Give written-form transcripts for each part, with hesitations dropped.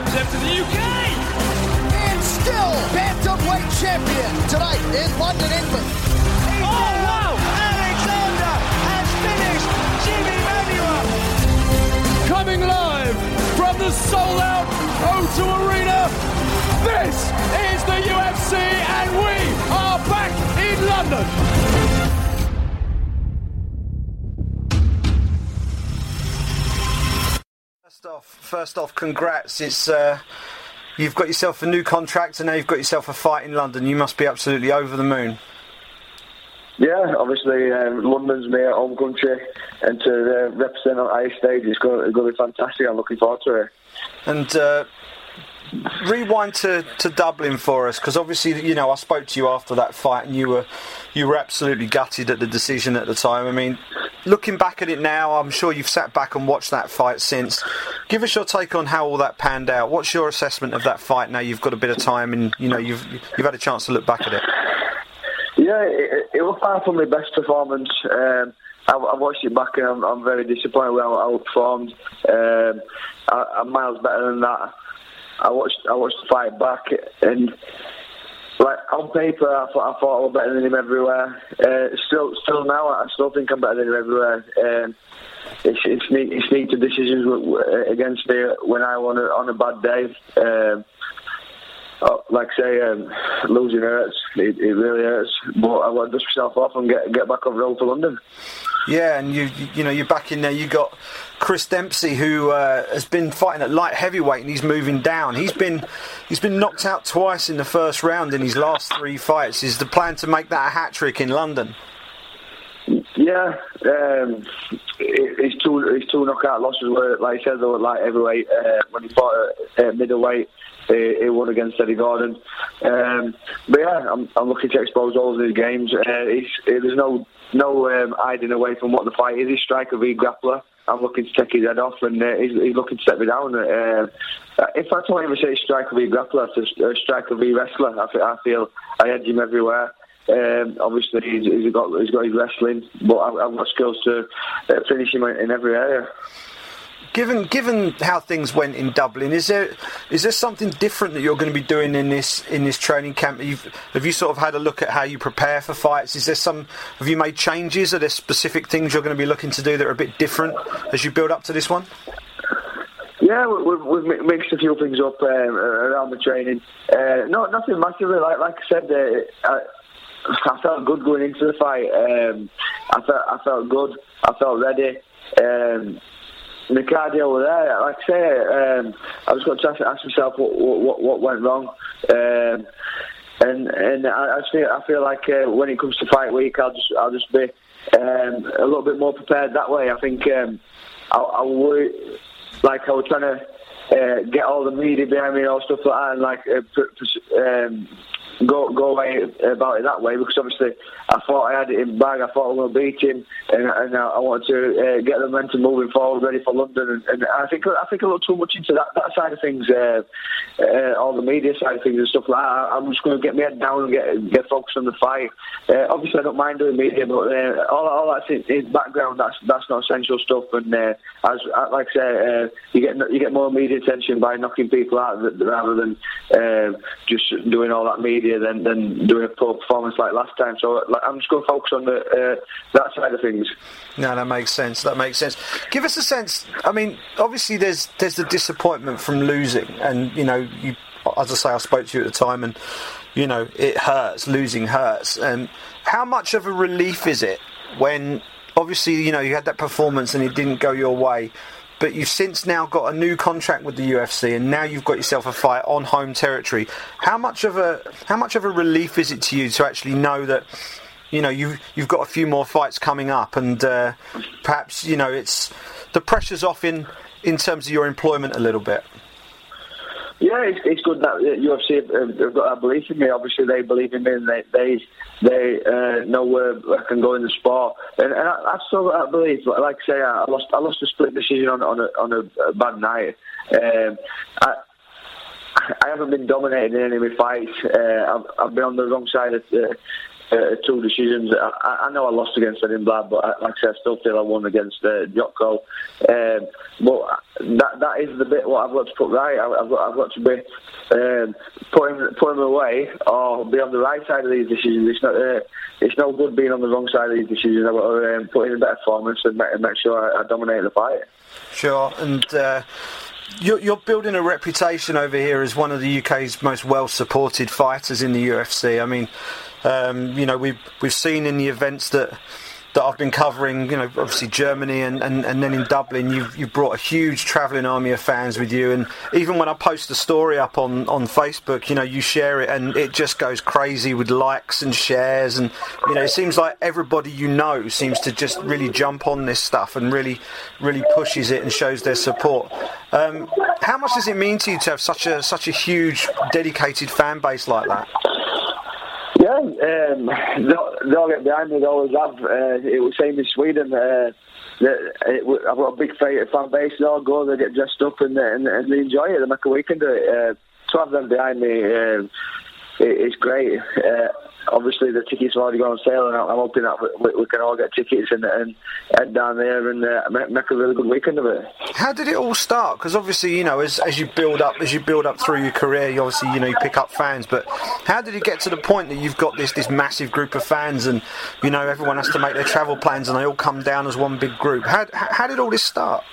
representing the UK. And still bantamweight champion tonight in London, England. Oh, wow! Alexander has finished Jimmy Manuwa. Coming live from the sold-out O2 Arena, this is the UFC and we are back in London. First off, congrats. It's you've got yourself a new contract and now you've got yourself a fight in London. You must be absolutely over the moon. Yeah, obviously London's my home country and to represent on high stage is going to be fantastic. I'm looking forward to it. And rewind to Dublin for us, because obviously, you know, I spoke to you after that fight and you were absolutely gutted at the decision at the time. I mean, looking back at it now, I'm sure you've sat back and watched that fight since. Give us your take on how all that panned out. What's your assessment of that fight now you've got a bit of time and, you know, you've had a chance to look back at it? Yeah, it was far from my best performance. I watched it back and I'm very disappointed with how I performed. I'm miles better than that. I watched the fight back, and like on paper, I thought I was better than him everywhere. Still now, I still think I'm better than him everywhere. It's neat to decisions against me when I want on a bad day. Like I say, losing hurts. It really hurts. But I want to dust myself off and get back on road to London. Yeah, and you know you're back in there. You got Chris Dempsey, who has been fighting at light heavyweight, and he's moving down. He's been knocked out twice in the first round in his last three fights. Is the plan to make that a hat trick in London? Yeah, his two knockout losses were, like he said, they were light heavyweight. When he fought at middleweight, he won against Eddie Gordon. But yeah, I'm looking to expose all of his games. There's no hiding away from what the fight is. He's striker v grappler. I'm looking to take his head off, and he's looking to set me down. If I don't even say striker v grappler, it's a striker v wrestler. I feel I edge him everywhere. Obviously, he's got his wrestling, but I've got skills to finish him in every area. Given how things went in Dublin, is there something different that you're going to be doing in this training camp? Have you sort of had a look at how you prepare for fights? Have you made changes? Are there specific things you're going to be looking to do that are a bit different as you build up to this one? Yeah, we've mixed a few things up around the training. Nothing massively. Like I said, I felt good going into the fight. I felt good. I felt ready. The cardio were there. Like I say, I was going to ask myself what went wrong, and I feel like when it comes to fight week, I'll just be a little bit more prepared that way. I think I was trying to get all the media behind me and all stuff like that, and go away about it that way, because obviously I thought I had it in bag. I thought I was going to beat him, and I wanted to get the momentum moving forward, ready for London. And I think a little too much into that side of things, all the media side of things and stuff like that. I'm just going to get my head down and get focused on the fight. Obviously, I don't mind doing media, but all that's in background. That's not essential stuff. And like I say, you get more media attention by knocking people out rather than just doing all that media. Than doing a poor performance like last time. So I'm just going to focus on that side of things. No, that makes sense. Give us a sense. I mean, obviously there's the disappointment from losing, and you know, as I say, I spoke to you at the time, and you know, it hurts. Losing hurts. How much of a relief is it when obviously you know you had that performance and it didn't go your way? But you've since now got a new contract with the UFC, and now you've got yourself a fight on home territory. How much of a relief is it to you to actually know that, you know, you've got a few more fights coming up, and perhaps, you know, it's the pressure's off in terms of your employment a little bit. Yeah, it's good that UFC have got that belief in me. Obviously, they believe in me, and they know where I can go in the sport. And I still got that belief. Like I say, I lost a split decision on a bad night. I haven't been dominated in any of my fights. I've been on the wrong side of two decisions. I know I lost against Eddie Gordon, but like I said, I still feel I won against Jocko. But that is the bit what I've got to put right. I've got to be put him away or be on the right side of these decisions. It's no good being on the wrong side of these decisions. I've got to put in a better performance and make sure I dominate the fight. Sure, and you're building a reputation over here as one of the UK's most well-supported fighters in the UFC. I mean, you know, we've seen in the events that I've been covering, you know, obviously Germany and then in Dublin, you've brought a huge travelling army of fans with you. And even when I post the story up on Facebook, you know, you share it and it just goes crazy with likes and shares. And, you know, it seems like everybody you know seems to just really jump on this stuff and really pushes it and shows their support. How much does it mean to you to have such a huge, dedicated fan base like that? Yeah, they all get behind me, they always have. It was the same in Sweden. I've got a big fan base, they all go, they get dressed up and they enjoy it, they make a weekend of it. To have them behind me, it's great. Obviously the tickets have already gone on sale and I'm hoping that we can all get tickets and head down there and make a really good weekend of it. How did it all start? Because obviously, you know, as you build up through your career, you obviously, you know, you pick up fans, but how did it get to the point that you've got this massive group of fans and, you know, everyone has to make their travel plans and they all come down as one big group? How did all this start?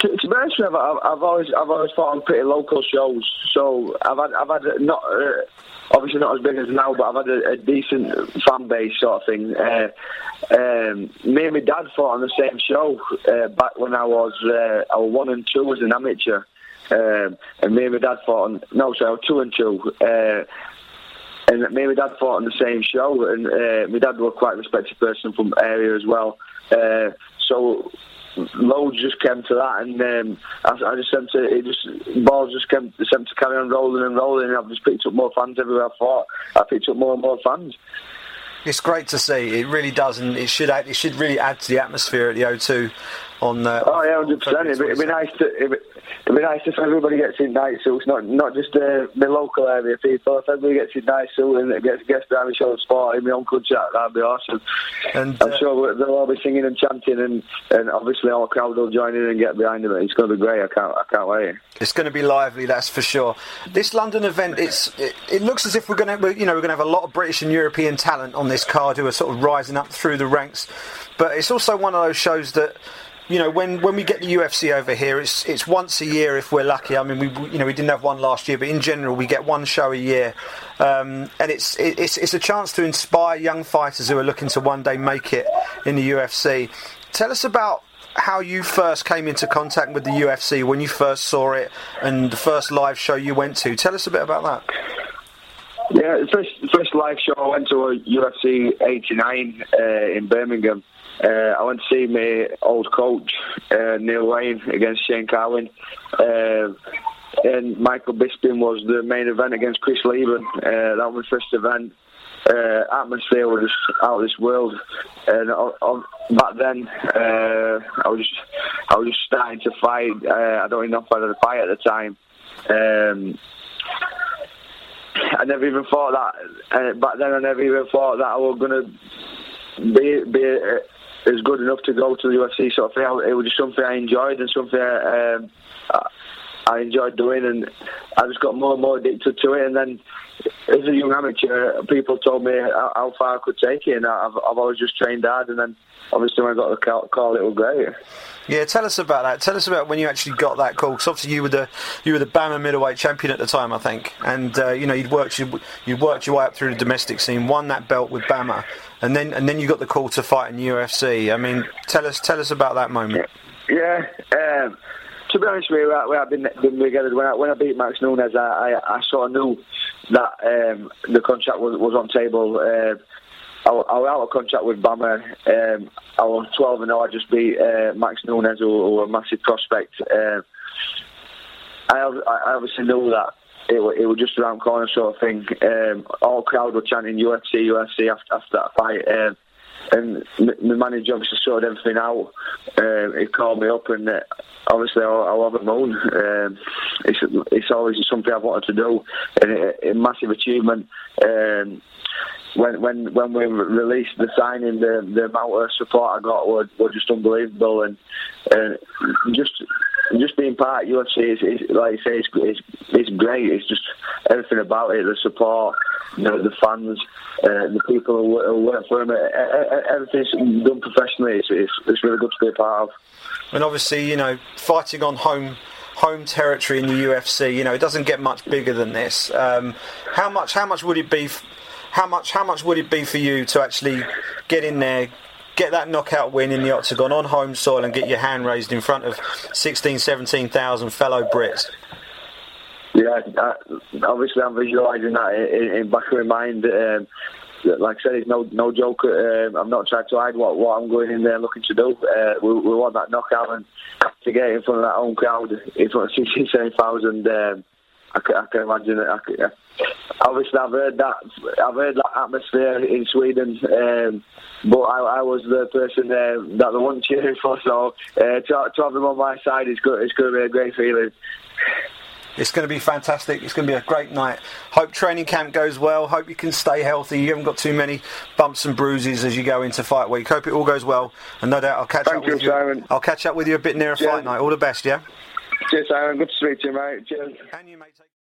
To be honest with you, I've always fought on pretty local shows, so I've had not obviously not as big as now, but I've had a decent fan base sort of thing. Me and my dad fought on the same show back when I was 1 and 2 as an amateur, and me and my dad fought on I was 2 and 2. And me and my dad fought on the same show, and my dad was quite a respected person from the area as well. So loads just came to that, and I just sent to it. Just balls just came to carry on rolling and rolling. And I've just picked up more fans everywhere I fought. I picked up more and more fans. It's great to see. It really does, and it should really add to the atmosphere at the O2. On oh yeah, 100%. It'd be nice if everybody gets in night suits, not just the local area people. If everybody gets in night suits and it gets down and shows sport in my own country, that'd be awesome. And I'm sure they'll all be singing and chanting, and obviously all the crowd will join in and get behind them. It's going to be great. I can't wait. It's going to be lively, that's for sure. This London event, it looks as if we're going to have a lot of British and European talent on this card who are sort of rising up through the ranks, but it's also one of those shows that, you know, when we get the UFC over here, it's once a year if we're lucky. I mean, we didn't have one last year, but in general we get one show a year, and it's a chance to inspire young fighters who are looking to one day make it in the UFC. Tell us about how you first came into contact with the UFC, when you first saw it, and the first live show you went to. Tell us a bit about that. Yeah, the first live show I went to was UFC 89 in Birmingham. I went to see my old coach, Neil Wayne, against Shane Carwin. And Michael Bisping was the main event against Chris Leben. That was my first event. Atmosphere was just out of this world. And back then, I was just starting to fight. I don't even know if I had a fight at the time. I never even thought that. Back then, I never even thought that I was going to be is good enough to go to the UFC sort of thing. It was just something I enjoyed and something I enjoyed doing, and I just got more and more addicted to it. And then as a young amateur, people told me how far I could take it, and I've always just trained hard, and then obviously when I got the call, it was great. Yeah, tell us about that. Tell us about when you actually got that call, because obviously you were the Bama middleweight champion at the time, I think, and you know, you'd worked your way up through the domestic scene, won that belt with Bama, and then you got the call to fight in UFC. I mean, tell us about that moment. Yeah. To be honest with you, I've been together. When I beat Max Nunes, I sort of knew that the contract was on table. I was out of contract with Bama. I was 12 and 0. I just beat Max Nunes, who was a massive prospect. I obviously knew that it was just around the corner sort of thing. All crowd were chanting UFC after that fight. and my manager obviously sorted everything out. He called me up, and obviously I'll have a moan. It's always something I've wanted to do, and a massive achievement. When we released the signing, the amount of support I got was just unbelievable, and just being part of UFC is like I say, it's great. It's just everything about it, the support, the fans, the people who work for him. Everything's done professionally. It's really good to be a part of. And obviously, fighting on home territory in the UFC, it doesn't get much bigger than this. How much would it be? How much would it be for you to actually get in there, get that knockout win in the octagon on home soil, and get your hand raised in front of 16,000, 17,000 fellow Brits? Yeah, obviously I'm visualising that in back of my mind. Like I said, it's no joke. I'm not trying to hide what I'm going in there looking to do. We want that knockout, and to get in front of that home crowd, in front of 16,000, 17,000. I can imagine it. Obviously, I've heard that atmosphere in Sweden, but I was the person there that the one cheering for. So to have them on my side, it's going to be a great feeling. It's going to be fantastic. It's going to be a great night. Hope training camp goes well. Hope you can stay healthy. You haven't got too many bumps and bruises as you go into fight week. Hope it all goes well, and no doubt I'll catch up with you. Simon. I'll catch up with you a bit nearer fight night. All the best, yeah. Cheers, Simon. Good to speak to you, mate. Cheers. And you, mate.